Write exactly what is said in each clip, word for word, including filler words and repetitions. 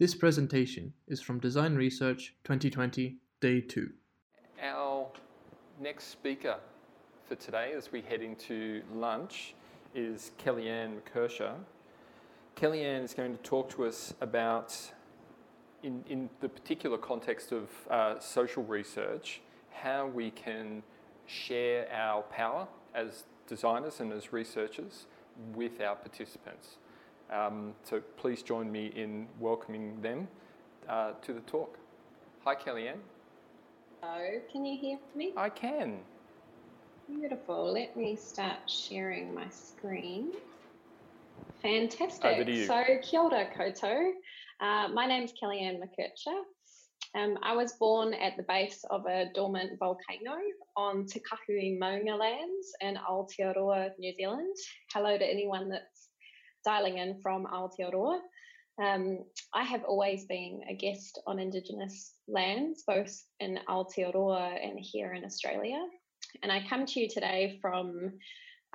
This presentation is from Design Research twenty twenty, Day two. Our next speaker for today, as we head into lunch, is Kellyanne McKercher. Kellyanne is going to talk to us about, in, in the particular context of uh, social research, how we can share our power as designers and as researchers with our participants. Um, so please join me in welcoming them uh, to the talk. Hi, Kellyanne. Hello, can you hear me? I can. Beautiful. Let me start sharing my screen. Fantastic. Over to you. So, kia ora koutou. Uh, my name's Kellyanne McKercher. Um, I was born at the base of a dormant volcano on Te Kakui Maunga lands in Aotearoa, New Zealand. Hello to anyone that's dialing in from Aotearoa. Um, I have always been a guest on Indigenous lands, both in Aotearoa and here in Australia. And I come to you today from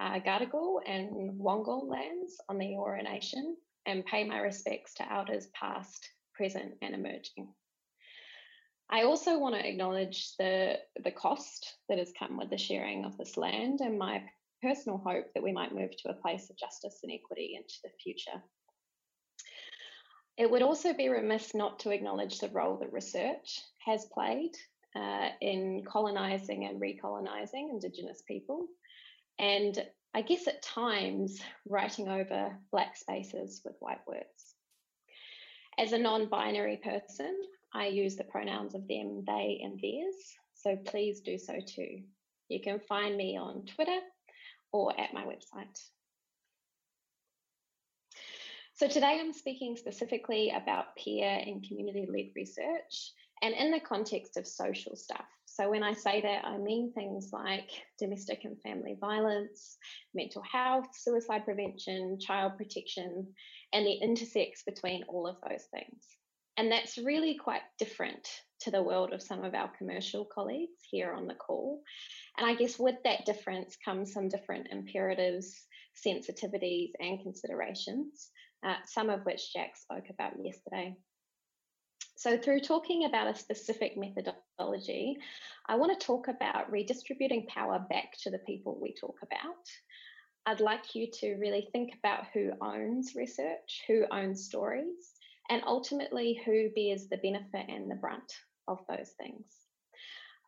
uh, Gadigal and Wangal lands on the Eora Nation and pay my respects to elders past, present and emerging. I also want to acknowledge the, the cost that has come with the sharing of this land and my personal hope that we might move to a place of justice and equity into the future. It would also be remiss not to acknowledge the role that research has played Uh, in colonising and recolonising Indigenous people, and I guess at times writing over black spaces with white words. As a non-binary person, I use the pronouns of them, they and theirs, so please do so too. You can find me on Twitter or at my website. So today I'm speaking specifically about peer and community-led research, and in the context of social stuff. So when I say that, I mean things like domestic and family violence, mental health, suicide prevention, child protection, and the intersects between all of those things. And that's really quite different to the world of some of our commercial colleagues here on the call. And I guess with that difference comes some different imperatives, sensitivities, and considerations, uh, some of which Jack spoke about yesterday. So through talking about a specific methodology, I want to talk about redistributing power back to the people we talk about. I'd like you to really think about who owns research, who owns stories, and ultimately who bears the benefit and the brunt of those things.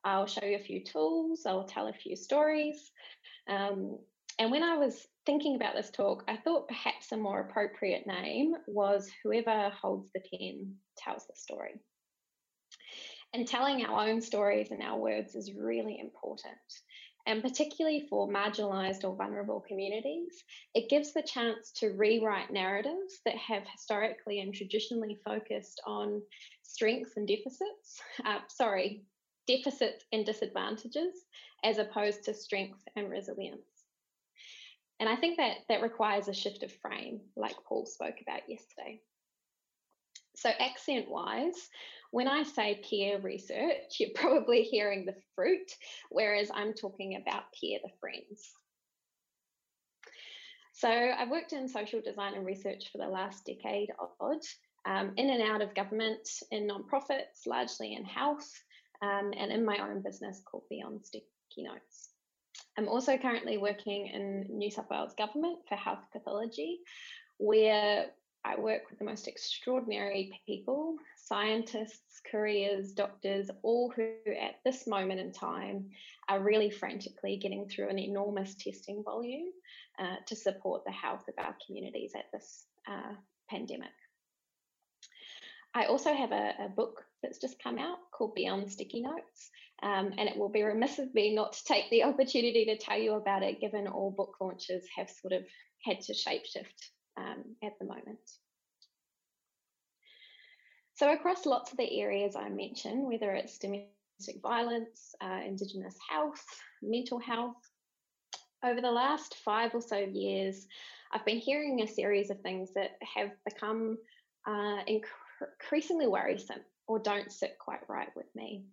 I'll show you a few tools, I'll tell a few stories. Um, and when I was thinking about this talk, I thought perhaps a more appropriate name was whoever holds the pen tells the story. And telling our own stories and our words is really important. And particularly for marginalised or vulnerable communities, it gives the chance to rewrite narratives that have historically and traditionally focused on strengths and deficits, uh, sorry, deficits and disadvantages, as opposed to strength and resilience. And I think that that requires a shift of frame, like Paul spoke about yesterday. So accent-wise, when I say peer research, you're probably hearing the fruit, whereas I'm talking about peer the friends. So I've worked in social design and research for the last decade odd, um, in and out of government, in nonprofits, largely in health, um, and in my own business called Beyond Sticky Notes. I'm also currently working in New South Wales government for health pathology, where I work with the most extraordinary people, scientists, couriers, doctors, all who at this moment in time are really frantically getting through an enormous testing volume uh, to support the health of our communities at this uh, pandemic. I also have a, a book that's just come out called Beyond Sticky Notes, um, and it will be remiss of me not to take the opportunity to tell you about it, given all book launches have sort of had to shapeshift um, at the moment. So across lots of the areas I mentioned, whether it's domestic violence, uh, Indigenous health, mental health, over the last five or so years, I've been hearing a series of things that have become uh, incredibly increasingly worrisome or don't sit quite right with me.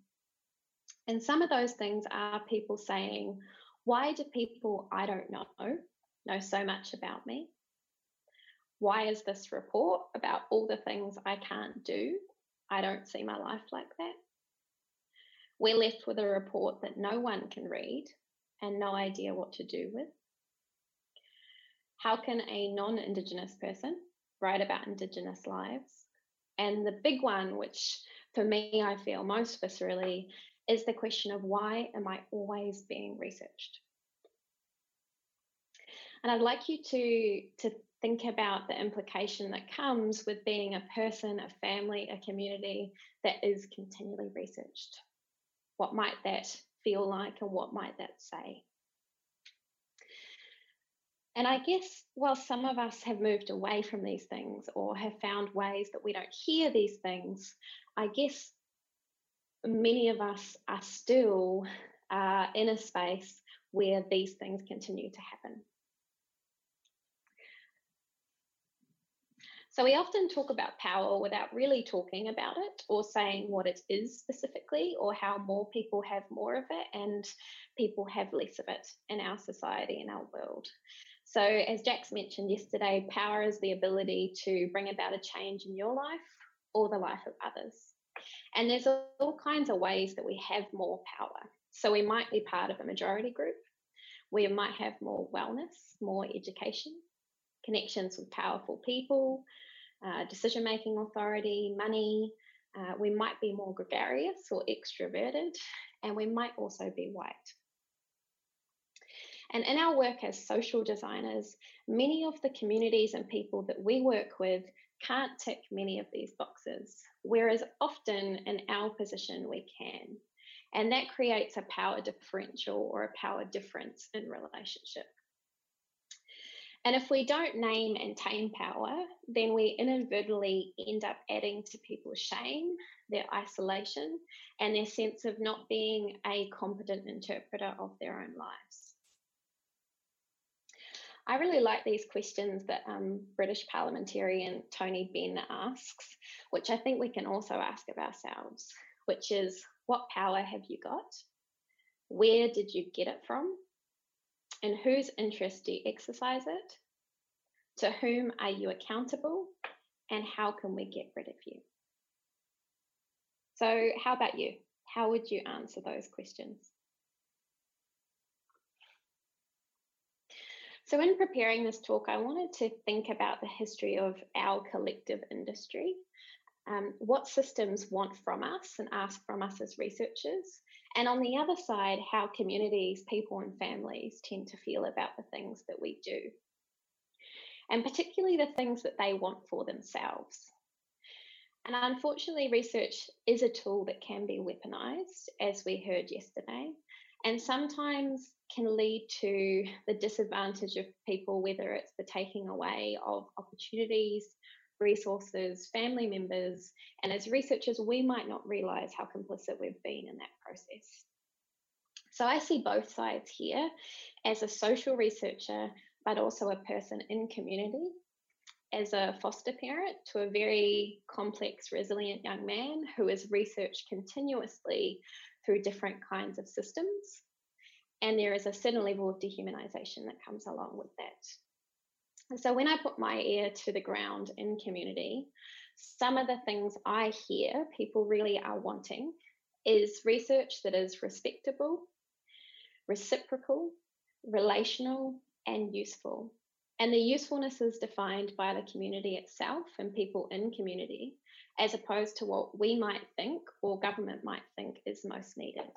And some of those things are people saying, why do people I don't know know so much about me? why is this report about all the things I can't do? I don't see my life like that. We're left with a report that no one can read and no idea what to do with. How can a non-Indigenous person write about Indigenous lives? And the big one, which for me I feel most viscerally, is the question of why am I always being researched? And I'd like you to, to think about the implication that comes with being a person, a family, a community that is continually researched. What might that feel like and what might that say? And I guess while some of us have moved away from these things or have found ways that we don't hear these things, I guess many of us are still uh, in a space where these things continue to happen. So we often talk about power without really talking about it or saying what it is specifically or how more people have more of it and people have less of it in our society, in our world. So as Jack's mentioned yesterday, power is the ability to bring about a change in your life or the life of others. And there's all kinds of ways that we have more power. So we might be part of a majority group. We might have more wellness, more education, connections with powerful people, uh, decision-making authority, money. Uh, we might be more gregarious or extroverted, and we might also be white. And in our work as social designers, many of the communities and people that we work with can't tick many of these boxes, whereas often in our position we can. And that creates a power differential or a power difference in relationship. And if we don't name and tame power, then we inadvertently end up adding to people's shame, their isolation, and their sense of not being a competent interpreter of their own lives. I really like these questions that um, British parliamentarian Tony Benn asks, which I think we can also ask of ourselves, which is, what power have you got? Where did you get it from? In whose interest do you exercise it? To whom are you accountable? And how can we get rid of you? So how about you? How would you answer those questions? So in preparing this talk, I wanted to think about the history of our collective industry, um, what systems want from us and ask from us as researchers, and on the other side, how communities, people and families tend to feel about the things that we do, and particularly the things that they want for themselves. And unfortunately, research is a tool that can be weaponized, as we heard yesterday, and sometimes can lead to the disadvantage of people, whether it's the taking away of opportunities, resources, family members, and as researchers, we might not realise how complicit we've been in that process. So I see both sides here as a social researcher, but also a person in community, as a foster parent to a very complex, resilient young man who is researched continuously through different kinds of systems. And there is a certain level of dehumanisation that comes along with that. And so when I put my ear to the ground in community, some of the things I hear people really are wanting is research that is respectable, reciprocal, relational, and useful. And the usefulness is defined by the community itself and people in community, as opposed to what we might think or government might think is most needed.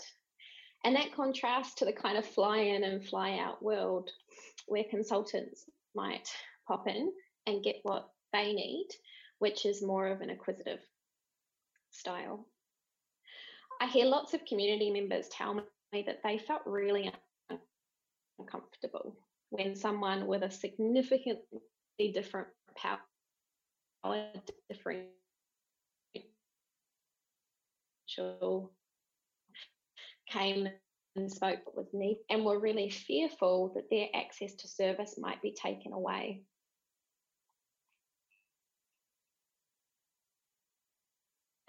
And that contrasts to the kind of fly-in and fly-out world where consultants might pop in and get what they need, which is more of an acquisitive style. I hear lots of community members tell me that they felt really uncomfortable when someone with a significantly different power differential came and spoke what was needed, and were really fearful that their access to service might be taken away.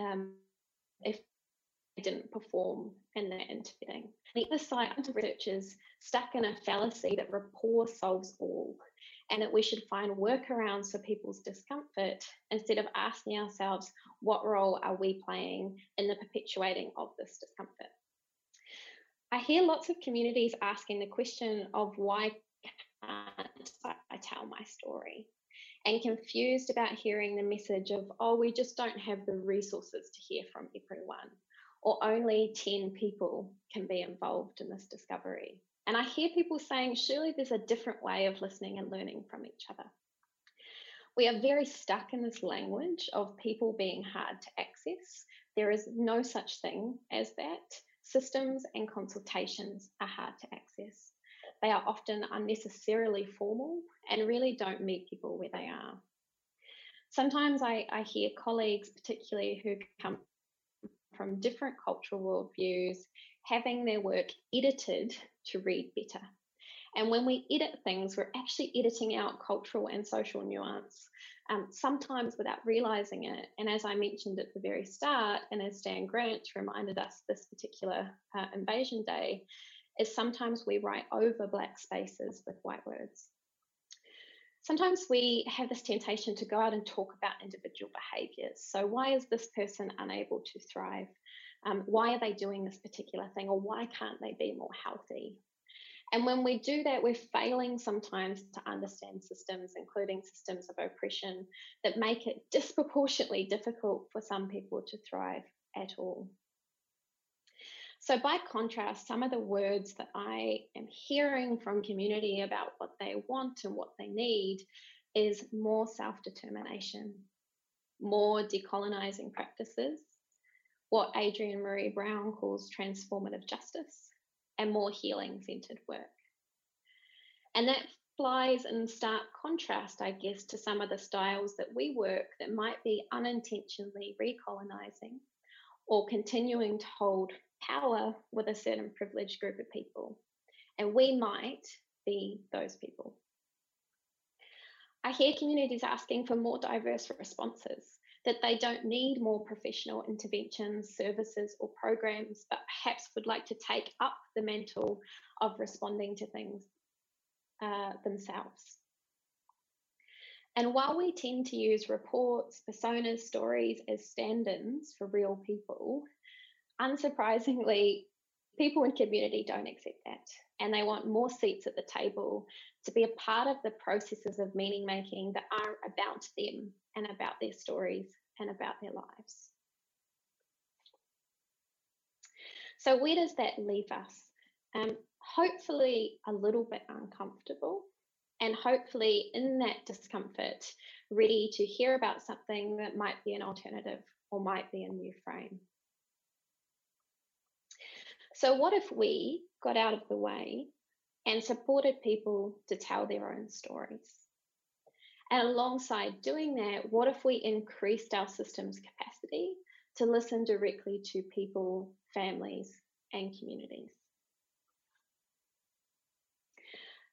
Um, if they didn't perform in that intervening. The other side of researchers stuck in a fallacy that rapport solves all and that we should find workarounds for people's discomfort instead of asking ourselves, what role are we playing in the perpetuating of this discomfort? I hear lots of communities asking the question of why can't I tell my story? And confused about hearing the message of, oh, we just don't have the resources to hear from everyone, or only ten people can be involved in this discovery. And I hear people saying, surely there's a different way of listening and learning from each other. We are very stuck in this language of people being hard to access. There is no such thing as that. Systems and consultations are hard to access. They are often unnecessarily formal and really don't meet people where they are. Sometimes I, I hear colleagues, particularly who come from different cultural worldviews, having their work edited to read better. And when we edit things, we're actually editing out cultural and social nuance, um, sometimes without realising it. And as I mentioned at the very start, and as Dan Grant reminded us this particular uh, Invasion Day, is sometimes we write over black spaces with white words. Sometimes we have this temptation to go out and talk about individual behaviours. So why is this person unable to thrive? Um, why are they doing this particular thing? Or why can't they be more healthy? And when we do that, we're failing sometimes to understand systems, including systems of oppression, that make it disproportionately difficult for some people to thrive at all. So by contrast, some of the words that I am hearing from community about what they want and what they need is more self-determination, more decolonising practices, what Adrienne Marie Brown calls transformative justice, and more healing-centred work. And that flies in stark contrast, I guess, to some of the styles that we work that might be unintentionally recolonising or continuing to hold power with a certain privileged group of people, and we might be those people. I hear communities asking for more diverse responses, that they don't need more professional interventions, services or programs, but perhaps would like to take up the mantle of responding to things uh, themselves. And while we tend to use reports, personas, stories as stand-ins for real people, unsurprisingly, people in community don't accept that, and they want more seats at the table to be a part of the processes of meaning making that are about them and about their stories and about their lives. So where does that leave us? Um, hopefully a little bit uncomfortable, and hopefully in that discomfort, ready to hear about something that might be an alternative or might be a new frame. So what if we got out of the way and supported people to tell their own stories? And alongside doing that, what if we increased our system's capacity to listen directly to people, families, and communities?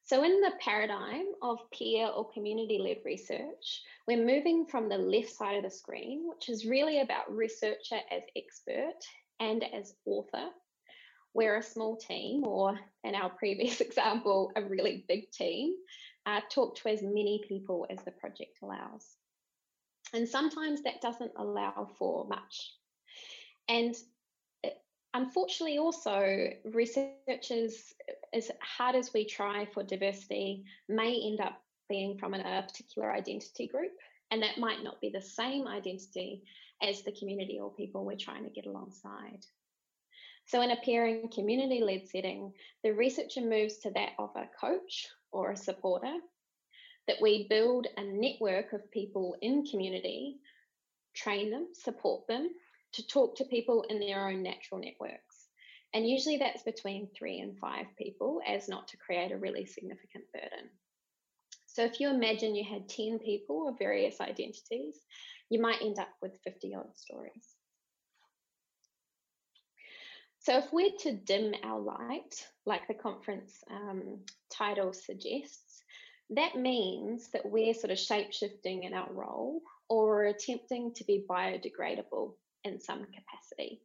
So in the paradigm of peer or community-led research, we're moving from the left side of the screen, which is really about researcher as expert and as author. We're a small team, or in our previous example, a really big team, uh, talk to as many people as the project allows. And sometimes that doesn't allow for much. And unfortunately also, researchers, as hard as we try for diversity, may end up being from a particular identity group, and that might not be the same identity as the community or people we're trying to get alongside. So in a peer and community-led setting, the researcher moves to that of a coach or a supporter, that we build a network of people in community, train them, support them, to talk to people in their own natural networks. And usually that's between three and five people, as not to create a really significant burden. So if you imagine you had ten people of various identities, you might end up with fifty-odd stories. So if we're to dim our light, like the conference um, title suggests, that means that we're sort of shape-shifting in our role or attempting to be biodegradable in some capacity.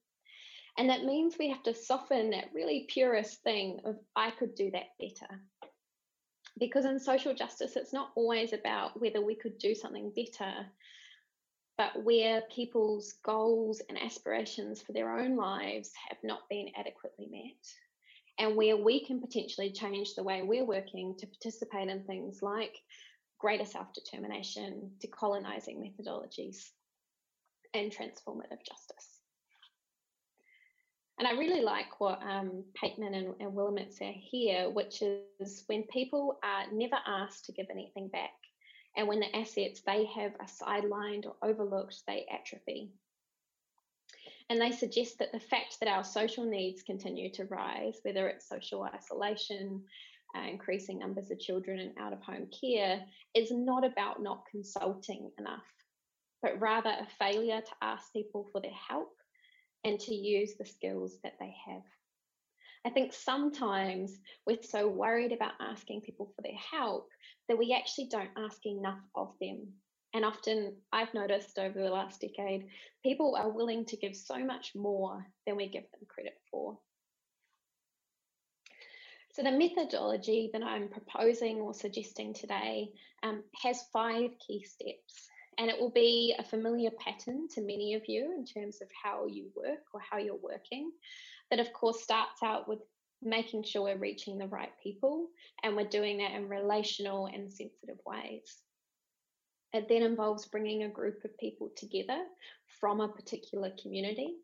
And that means we have to soften that really purist thing of I could do that better. Because in social justice, it's not always about whether we could do something better, but where people's goals and aspirations for their own lives have not been adequately met, and where we can potentially change the way we're working to participate in things like greater self-determination, decolonising methodologies, and transformative justice. And I really like what um, Pateman and, and Willamette say here, which is when people are never asked to give anything back, and when the assets they have are sidelined or overlooked, they atrophy. And they suggest that the fact that our social needs continue to rise, whether it's social isolation, uh, increasing numbers of children in out-of-home care, is not about not consulting enough, but rather a failure to ask people for their help and to use the skills that they have. I think sometimes we're so worried about asking people for their help that we actually don't ask enough of them. And often I've noticed over the last decade, people are willing to give so much more than we give them credit for. So the methodology that I'm proposing or suggesting today um, has five key steps. And it will be a familiar pattern to many of you in terms of how you work or how you're working. That, of course, starts out with making sure we're reaching the right people, and we're doing that in relational and sensitive ways. It then involves bringing a group of people together from a particular community,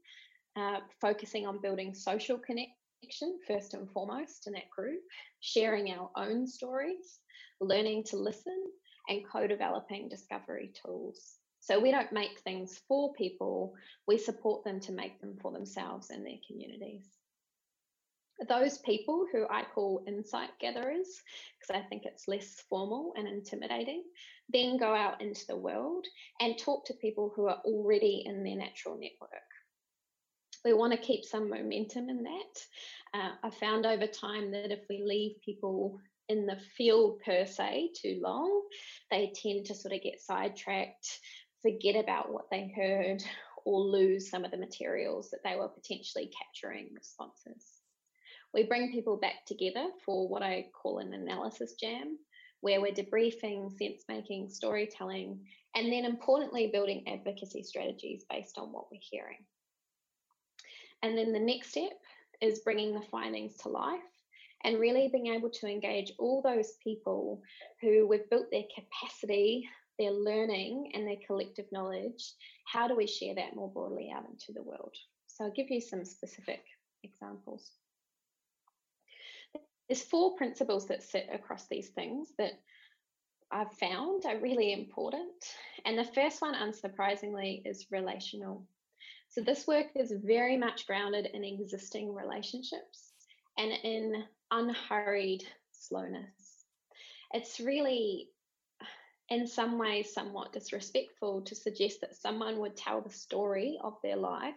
uh, focusing on building social connection first and foremost in that group, sharing our own stories, learning to listen, and co-developing discovery tools. So we don't make things for people, we support them to make them for themselves and their communities. Those people who I call insight gatherers, because I think it's less formal and intimidating, then go out into the world and talk to people who are already in their natural network. We want to keep some momentum in that. Uh, I found over time that if we leave people in the field per se too long, they tend to sort of get sidetracked, forget about what they heard, or lose some of the materials that they were potentially capturing responses. We bring people back together for what I call an analysis jam, where we're debriefing, sense-making, storytelling, and then importantly, building advocacy strategies based on what we're hearing. And then the next step is bringing the findings to life, and really being able to engage all those people who we've built their capacity, their learning, and their collective knowledge. How do we share that more broadly out into the world? So I'll give you some specific examples. There's four principles that sit across these things that I've found are really important. And the first one, unsurprisingly, is relational. So this work is very much grounded in existing relationships and in unhurried slowness. It's really, in some ways, somewhat disrespectful to suggest that someone would tell the story of their life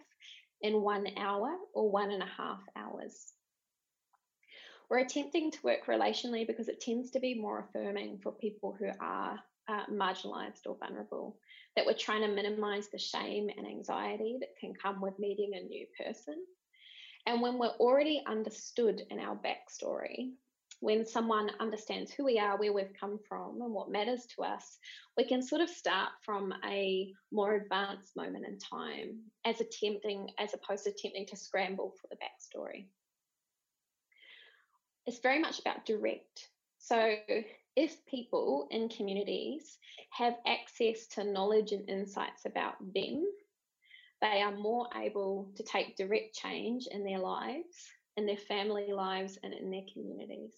in one hour or one and a half hours. We're attempting to work relationally because it tends to be more affirming for people who are uh, marginalised or vulnerable, that we're trying to minimise the shame and anxiety that can come with meeting a new person. And when we're already understood in our backstory, when someone understands who we are, where we've come from, and what matters to us, we can sort of start from a more advanced moment in time, as attempting, as opposed to attempting to scramble for the backstory. It's very much about direct. So if people in communities have access to knowledge and insights about them, they are more able to take direct change in their lives, in their family lives, and in their communities.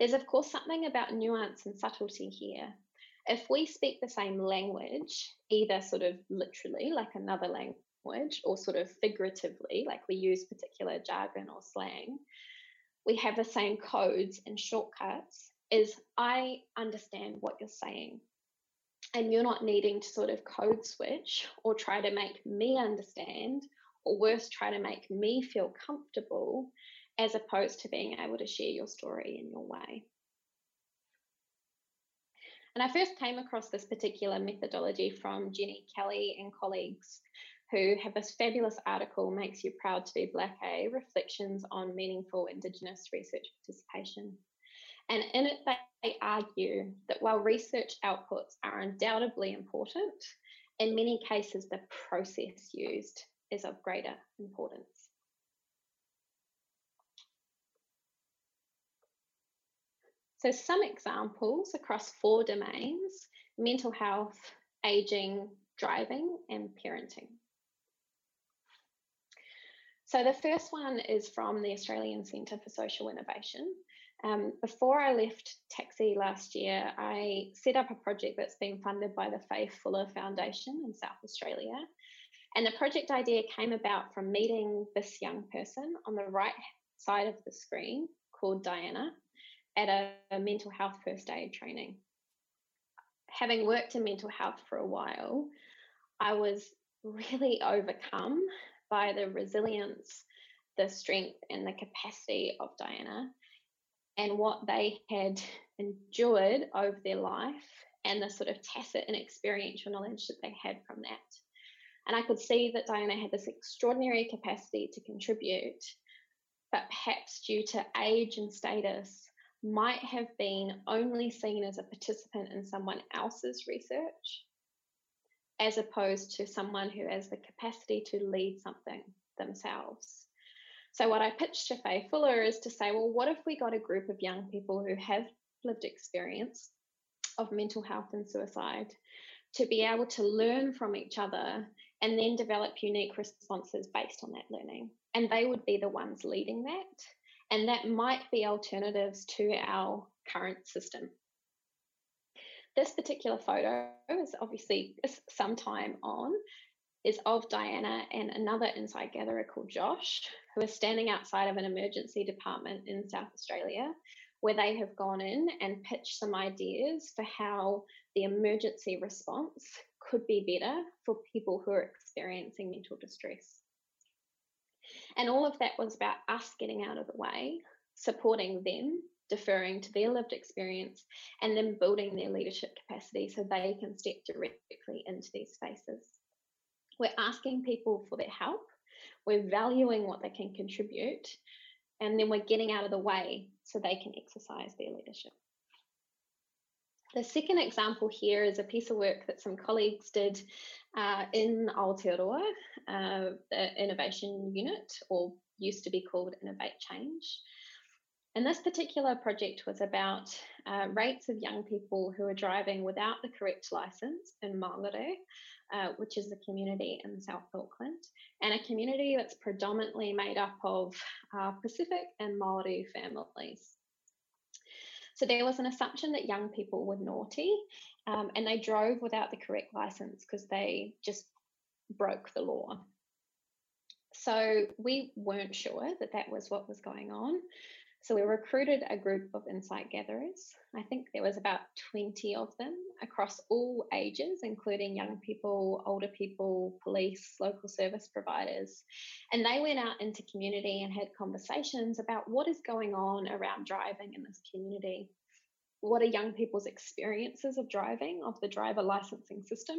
There's, of course, something about nuance and subtlety here. If we speak the same language, either sort of literally, like another language, or sort of figuratively, like we use particular jargon or slang, we have the same codes and shortcuts, is I understand what you're saying. And you're not needing to sort of code switch or try to make me understand, or worse, try to make me feel comfortable, as opposed to being able to share your story in your way. And I first came across this particular methodology from Jenny Kelly and colleagues, who have this fabulous article, Makes You Proud to be Black, eh? Reflections on Meaningful Indigenous Research Participation. And in it, they argue that while research outputs are undoubtedly important, in many cases, the process used is of greater importance. So some examples across four domains: mental health, ageing, driving, and parenting. So the first one is from the Australian Centre for Social Innovation. Um, before I left Taxi last year, I set up a project that's been funded by the Faith Fuller Foundation in South Australia. And the project idea came about from meeting this young person on the right side of the screen, called Diana, at a, a mental health first aid training. Having worked in mental health for a while, I was really overcome by the resilience, the strength, and the capacity of Diana, and what they had endured over their life, and the sort of tacit and experiential knowledge that they had from that. And I could see that Diana had this extraordinary capacity to contribute, but perhaps due to age and status, might have been only seen as a participant in someone else's research, as opposed to someone who has the capacity to lead something themselves. So what I pitched to Faye Fuller is to say, well, what if we got a group of young people who have lived experience of mental health and suicide to be able to learn from each other and then develop unique responses based on that learning. And they would be the ones leading that. And that might be alternatives to our current system. This particular photo is obviously some time on, is of Diana and another insight gatherer called Josh, who are standing outside of an emergency department in South Australia, where they have gone in and pitched some ideas for how the emergency response could be better for people who are experiencing mental distress. And all of that was about us getting out of the way, supporting them, deferring to their lived experience, and then building their leadership capacity so they can step directly into these spaces. We're asking people for their help, we're valuing what they can contribute, and then we're getting out of the way so they can exercise their leadership. The second example here is a piece of work that some colleagues did uh, in Aotearoa, uh, the Innovation Unit, or used to be called Innovate Change. And this particular project was about uh, rates of young people who are driving without the correct licence in Māori, uh, which is a community in South Auckland, and a community that's predominantly made up of uh, Pacific and Māori families. So there was an assumption that young people were naughty um, and they drove without the correct licence because they just broke the law. So we weren't sure that that was what was going on. So we recruited a group of insight gatherers. I think there was about twenty of them across all ages, including young people, older people, police, local service providers. And they went out into community and had conversations about what is going on around driving in this community. What are young people's experiences of driving, of the driver licensing system?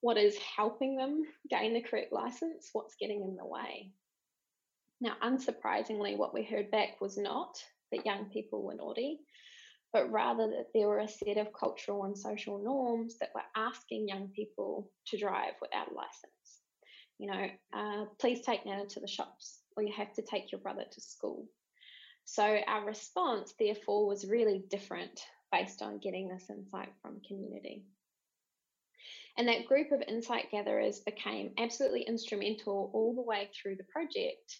What is helping them gain the correct license? What's getting in the way? Now, unsurprisingly, what we heard back was not that young people were naughty, but rather that there were a set of cultural and social norms that were asking young people to drive without a license. You know, uh, please take Nana to the shops, or you have to take your brother to school. So our response, therefore, was really different based on getting this insight from community. And that group of insight gatherers became absolutely instrumental all the way through the project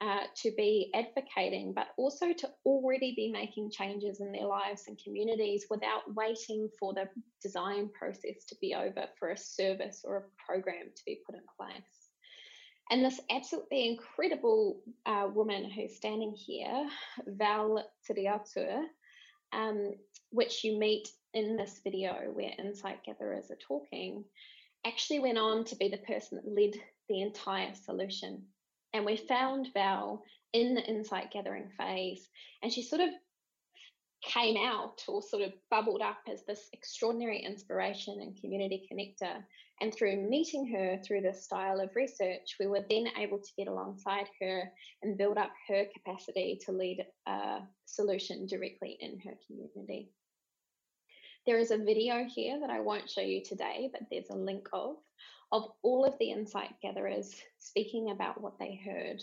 uh, to be advocating, but also to already be making changes in their lives and communities without waiting for the design process to be over for a service or a program to be put in place. And this absolutely incredible uh, woman who's standing here, Val Tsuriatur, um, which you meet in this video where insight gatherers are talking, actually went on to be the person that led the entire solution. And we found Val in the insight gathering phase, and she sort of came out or sort of bubbled up as this extraordinary inspiration and community connector. And through meeting her through this style of research, we were then able to get alongside her and build up her capacity to lead a solution directly in her community. There is a video here that I won't show you today, but there's a link of, of all of the insight gatherers speaking about what they heard.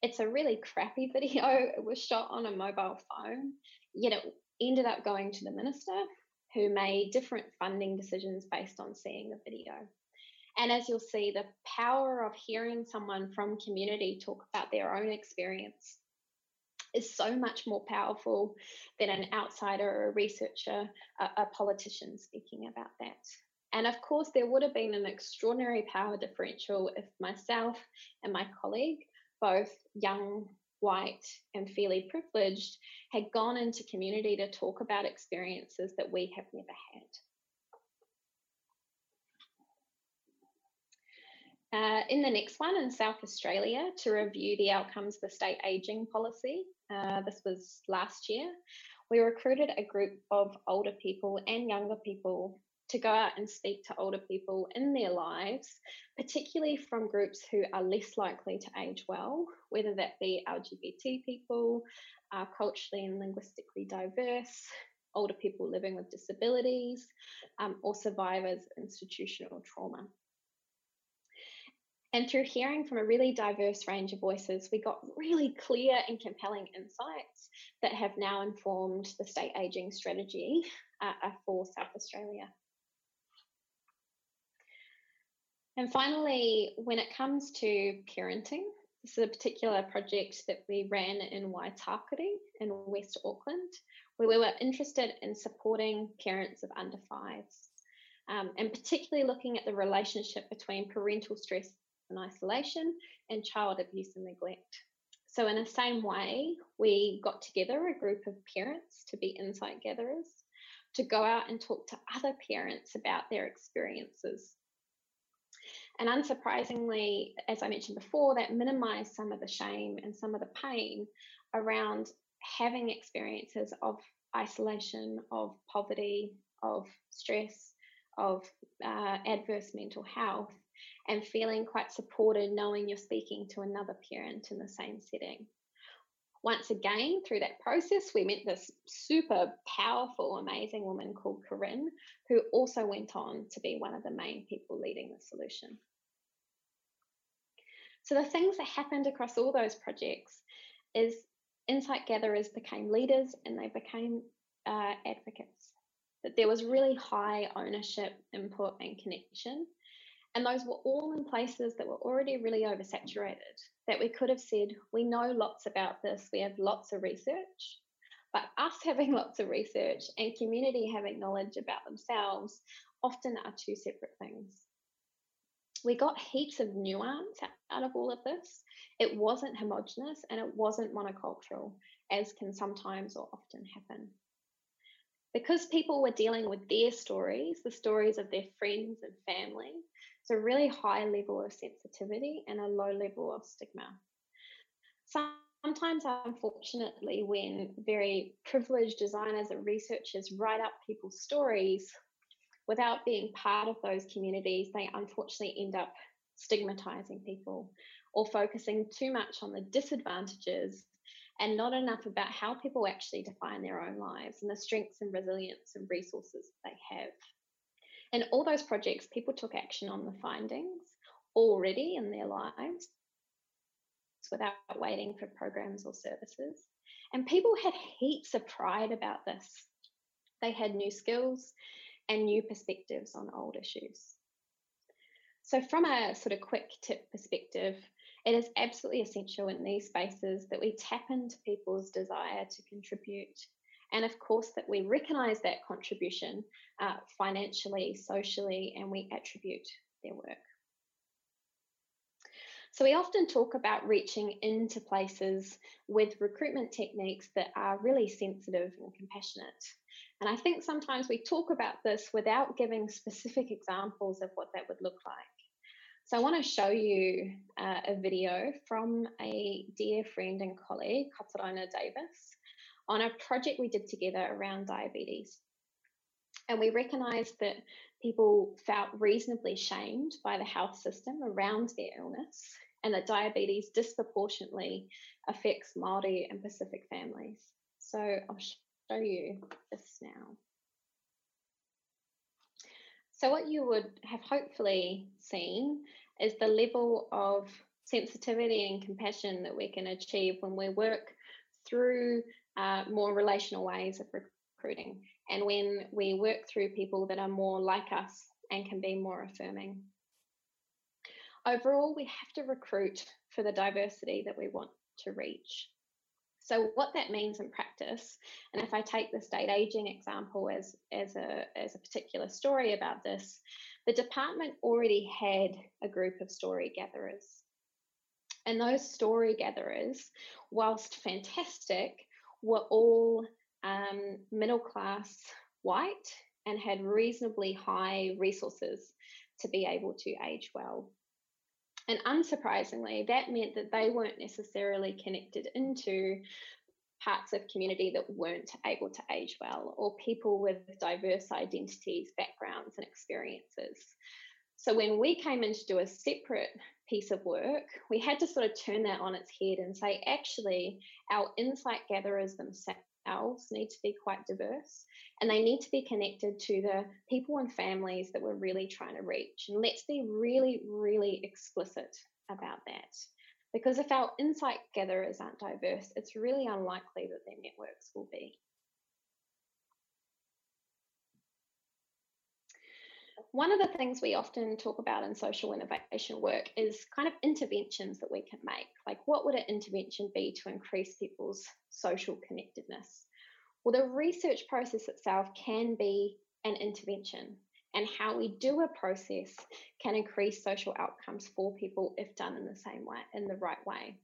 It's a really crappy video. It was shot on a mobile phone, yet it ended up going to the minister, who made different funding decisions based on seeing the video. And as you'll see, the power of hearing someone from community talk about their own experience is so much more powerful than an outsider or a researcher, a, a politician speaking about that. And of course, there would have been an extraordinary power differential if myself and my colleague, both young, white, and fairly privileged, had gone into community to talk about experiences that we have never had. Uh, in the next one, in South Australia, to review the outcomes of the state ageing policy, uh, this was last year, we recruited a group of older people and younger people to go out and speak to older people in their lives, particularly from groups who are less likely to age well, whether that be L G B T people, uh, culturally and linguistically diverse, older people living with disabilities, um, or survivors of institutional trauma. And through hearing from a really diverse range of voices, we got really clear and compelling insights that have now informed the state ageing strategy uh, for South Australia. And finally, when it comes to parenting, this is a particular project that we ran in Waitakere in West Auckland, where we were interested in supporting parents of under fives, um, and particularly looking at the relationship between parental stress and isolation and child abuse and neglect. So in the same way, we got together a group of parents to be insight gatherers, to go out and talk to other parents about their experiences. And unsurprisingly, as I mentioned before, that minimized some of the shame and some of the pain around having experiences of isolation, of poverty, of stress, of uh, adverse mental health, and feeling quite supported knowing you're speaking to another parent in the same setting. Once again, through that process, we met this super powerful, amazing woman called Corinne, who also went on to be one of the main people leading the solution. So the things that happened across all those projects is insight gatherers became leaders and they became uh, advocates. That there was really high ownership, input and connection. And those were all in places that were already really oversaturated, that we could have said, we know lots about this, we have lots of research, but us having lots of research and community having knowledge about themselves often are two separate things. We got heaps of nuance out of all of this. It wasn't homogenous and it wasn't monocultural, as can sometimes or often happen. Because people were dealing with their stories, the stories of their friends and family, it's a really high level of sensitivity and a low level of stigma. Sometimes, unfortunately, when very privileged designers and researchers write up people's stories without being part of those communities, they unfortunately end up stigmatizing people or focusing too much on the disadvantages and not enough about how people actually define their own lives and the strengths and resilience and resources they have. In all those projects, people took action on the findings already in their lives without waiting for programs or services. And people had heaps of pride about this. They had new skills and new perspectives on old issues. So from a sort of quick tip perspective, it is absolutely essential in these spaces that we tap into people's desire to contribute. And of course, that we recognise that contribution uh, financially, socially, and we attribute their work. So we often talk about reaching into places with recruitment techniques that are really sensitive and compassionate. And I think sometimes we talk about this without giving specific examples of what that would look like. So I want to show you uh, a video from a dear friend and colleague, Katarina Davis, on a project we did together around diabetes. And we recognised that people felt reasonably shamed by the health system around their illness, and that diabetes disproportionately affects Māori and Pacific families. So I'll show you this now. So what you would have hopefully seen is the level of sensitivity and compassion that we can achieve when we work through uh, more relational ways of recruiting, and when we work through people that are more like us and can be more affirming. Overall, we have to recruit for the diversity that we want to reach. So what that means in practice, and if I take the state ageing example as, as, a, as a particular story about this, the department already had a group of story gatherers. And those story gatherers, whilst fantastic, were all um, middle class white and had reasonably high resources to be able to age well. And unsurprisingly, that meant that they weren't necessarily connected into parts of community that weren't able to age well, or people with diverse identities, backgrounds and experiences. So when we came in to do a separate piece of work, we had to sort of turn that on its head and say, actually, our insight gatherers themselves need to be quite diverse, and they need to be connected to the people and families that we're really trying to reach. And let's be really, really explicit about that, because if our insight gatherers aren't diverse, it's really unlikely that their networks will be. One of the things we often talk about in social innovation work is kind of interventions that we can make. Like, what would an intervention be to increase people's social connectedness? Well, the research process itself can be an intervention, and how we do a process can increase social outcomes for people if done in the same way, in the right way.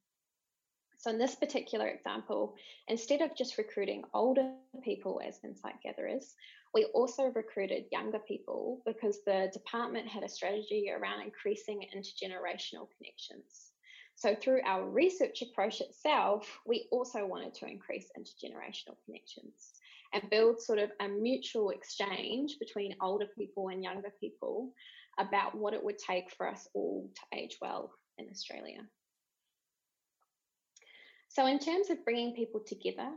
So in this particular example, instead of just recruiting older people as insight gatherers, we also recruited younger people because the department had a strategy around increasing intergenerational connections. So through our research approach itself, we also wanted to increase intergenerational connections and build sort of a mutual exchange between older people and younger people about what it would take for us all to age well in Australia. So in terms of bringing people together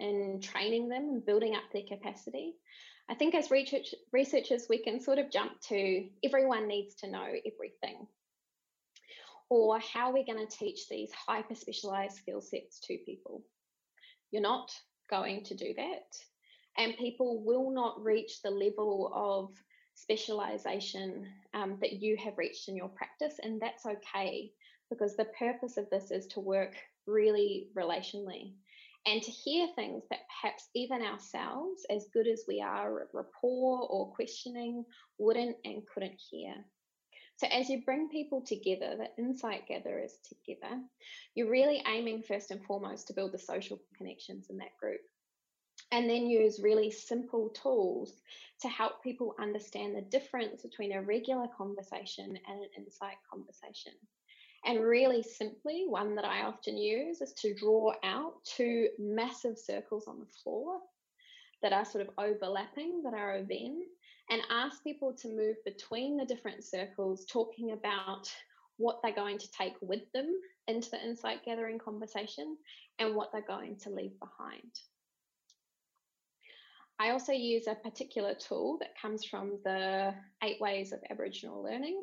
and training them and building up their capacity, I think as research, researchers, we can sort of jump to everyone needs to know everything, or how we're going to teach these hyper-specialised skill sets to people. You're not going to do that, and people will not reach the level of specialisation um, that you have reached in your practice, and that's okay, because the purpose of this is to work really relationally and to hear things that perhaps even ourselves, as good as we are at rapport or questioning, wouldn't and couldn't hear. So as you bring people together, the insight gatherers together, you're really aiming first and foremost to build the social connections in that group, and then use really simple tools to help people understand the difference between a regular conversation and an insight conversation. And really simply, one that I often use is to draw out two massive circles on the floor that are sort of overlapping, that are oven, and ask people to move between the different circles, talking about what they're going to take with them into the insight gathering conversation and what they're going to leave behind. I also use a particular tool that comes from the Eight Ways of Aboriginal Learning,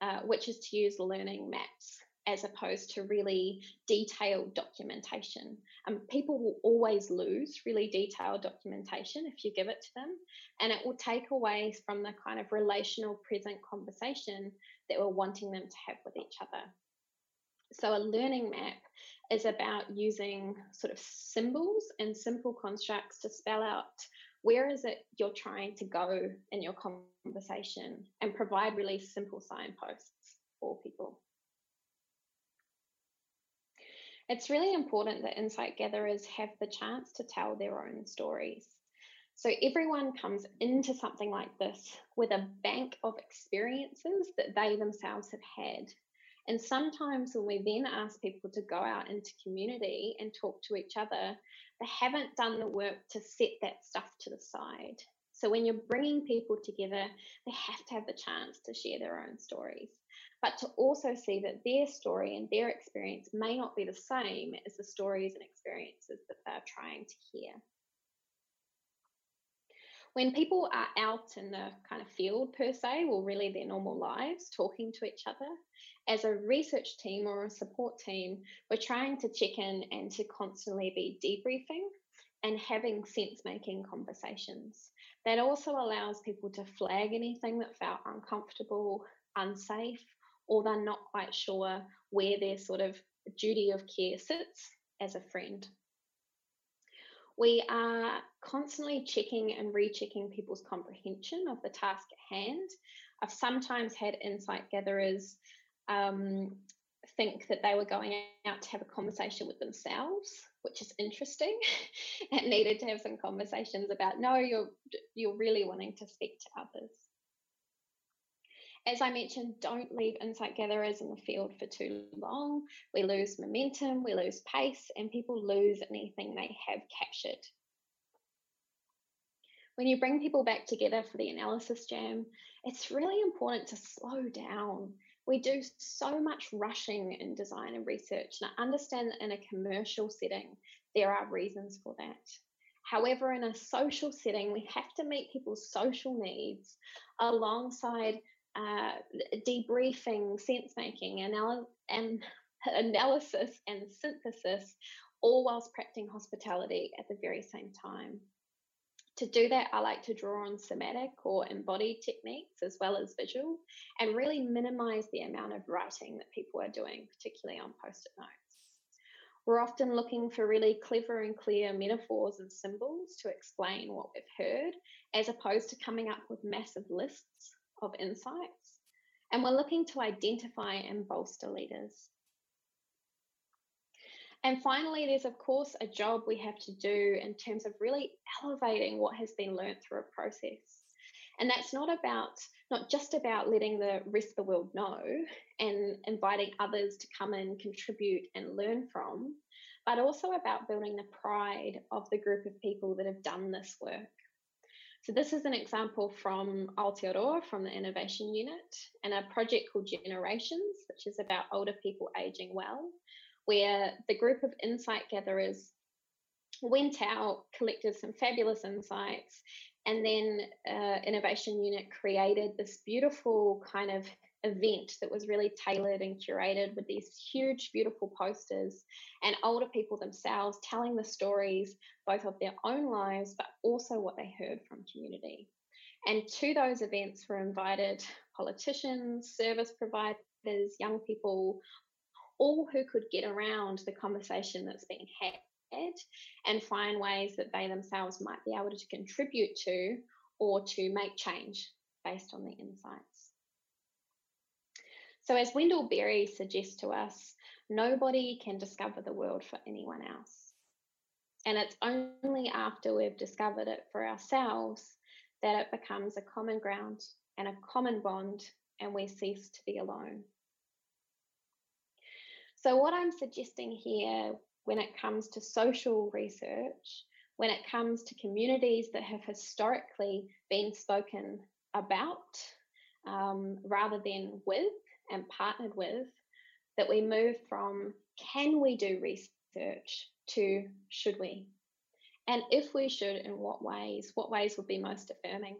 Uh, which is to use learning maps as opposed to really detailed documentation. Um, people will always lose really detailed documentation if you give it to them, and it will take away from the kind of relational present conversation that we're wanting them to have with each other. So a learning map is about using sort of symbols and simple constructs to spell out where is it you're trying to go in your conversation, and provide really simple signposts for people. It's really important that insight gatherers have the chance to tell their own stories. So everyone comes into something like this with a bank of experiences that they themselves have had, And sometimes when we then ask people to go out into community and talk to each other, they haven't done the work to set that stuff to the side. So when you're bringing people together, they have to have the chance to share their own stories, but to also see that their story and their experience may not be the same as the stories and experiences that they're trying to hear. When people are out in the kind of field per se, well, really their normal lives, talking to each other, as a research team or a support team, we're trying to check in and to constantly be debriefing and having sense-making conversations. That also allows people to flag anything that felt uncomfortable, unsafe, or they're not quite sure where their sort of duty of care sits as a friend. We are constantly checking and rechecking people's comprehension of the task at hand. I've sometimes had insight gatherers um, think that they were going out to have a conversation with themselves, which is interesting, and needed to have some conversations about, no, you're, you're really wanting to speak to others. As I mentioned, don't leave insight gatherers in the field for too long. We lose momentum, we lose pace, and people lose anything they have captured. When you bring people back together for the analysis jam, it's really important to slow down. We do so much rushing in design and research, and I understand that in a commercial setting, there are reasons for that. However, in a social setting, we have to meet people's social needs alongside Uh, debriefing, sense-making, anal and analysis and synthesis, all whilst practicing hospitality at the very same time. To do that, I like to draw on somatic or embodied techniques as well as visual, and really minimise the amount of writing that people are doing, particularly on post-it notes. We're often looking for really clever and clear metaphors and symbols to explain what we've heard, as opposed to coming up with massive lists of insights, and we're looking to identify and bolster leaders. And finally, there's of course a job we have to do in terms of really elevating what has been learned through a process, and that's not about not just about letting the rest of the world know and inviting others to come and contribute and learn from, but also about building the pride of the group of people that have done this work. So this is an example from Aotearoa, from the Innovation Unit, and a project called Generations, which is about older people ageing well, where the group of insight gatherers went out, collected some fabulous insights, and then uh, Innovation Unit created this beautiful kind of event that was really tailored and curated with these huge, beautiful posters and older people themselves telling the stories both of their own lives but also what they heard from community. And to those events were invited politicians, service providers, young people, all who could get around the conversation that's being had and find ways that they themselves might be able to contribute to or to make change based on the insights. So as Wendell Berry suggests to us, nobody can discover the world for anyone else. And it's only after we've discovered it for ourselves that it becomes a common ground and a common bond, and we cease to be alone. So what I'm suggesting here when it comes to social research, when it comes to communities that have historically been spoken about um, rather than with, and partnered with, that we move from can we do research to should we? And if we should, in what ways? What ways would be most affirming?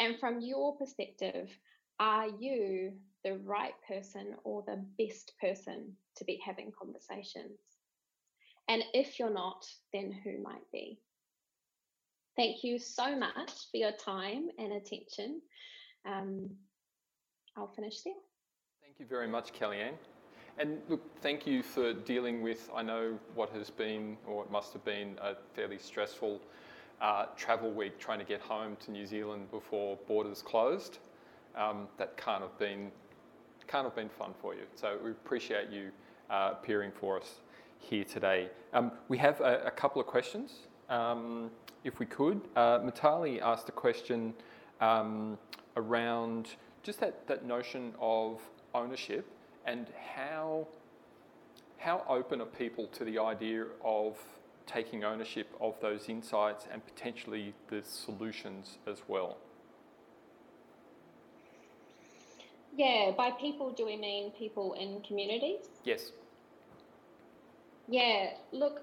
And from your perspective, are you the right person or the best person to be having conversations? And if you're not, then who might be? Thank you so much for your time and attention. Um, I'll finish there. Thank you very much, Kellyanne. And look, thank you for dealing with, I know, what has been, or it must have been, a fairly stressful uh, travel week trying to get home to New Zealand before borders closed. Um, that can't have been can't have been fun for you. So we appreciate you uh, appearing for us here today. Um, we have a, a couple of questions, um, if we could. Uh, Mitali asked a question um, around just that, that notion of ownership and how, how open are people to the idea of taking ownership of those insights and potentially the solutions as well? Yeah, by people, do we mean people in communities? Yes. Yeah, look,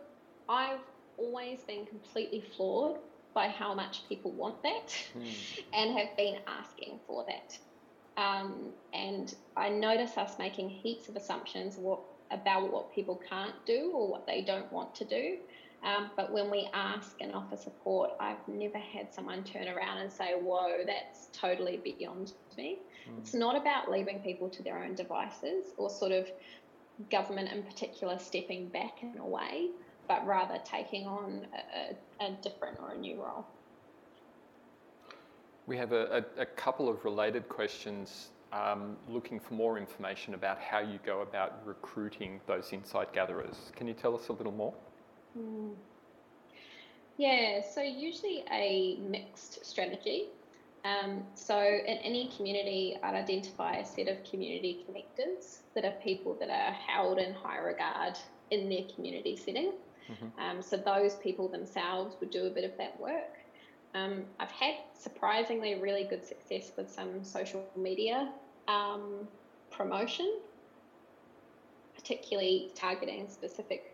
I've always been completely floored by how much people want that mm. and have been asking for that. Um, and I notice us making heaps of assumptions what, about what people can't do or what they don't want to do. Um, but when we ask and offer support, I've never had someone turn around and say, whoa, that's totally beyond me. Mm. It's not about leaving people to their own devices or sort of government in particular stepping back in a way, but rather taking on a, a different or a new role. We have a, a, a couple of related questions um, looking for more information about how you go about recruiting those insight gatherers. Can you tell us a little more? Yeah, so usually a mixed strategy. Um, so in any community, I'd identify a set of community connectors that are people that are held in high regard in their community setting. Mm-hmm. Um, so those people themselves would do a bit of that work. Um, I've had surprisingly really good success with some social media um, promotion, particularly targeting specific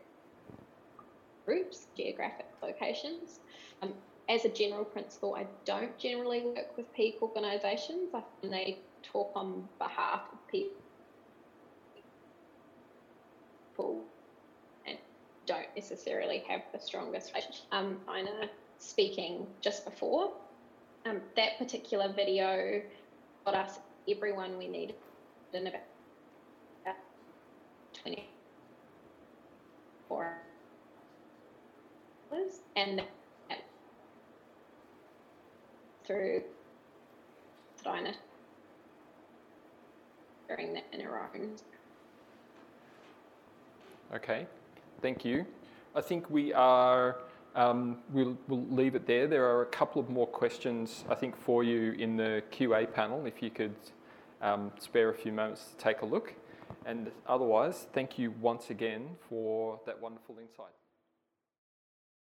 groups, geographic locations. Um, as a general principle, I don't generally work with peak organisations. I find they talk on behalf of people and don't necessarily have the strongest relationship. Um, I know speaking just before, um, that particular video got us everyone we needed in about twenty-four hours. And through Diana during that in her own. Okay, thank you. I think we are, um, we'll, we'll leave it there. There are a couple of more questions, I think, for you in the Q A panel, if you could um, spare a few moments to take a look. And otherwise, thank you once again for that wonderful insight.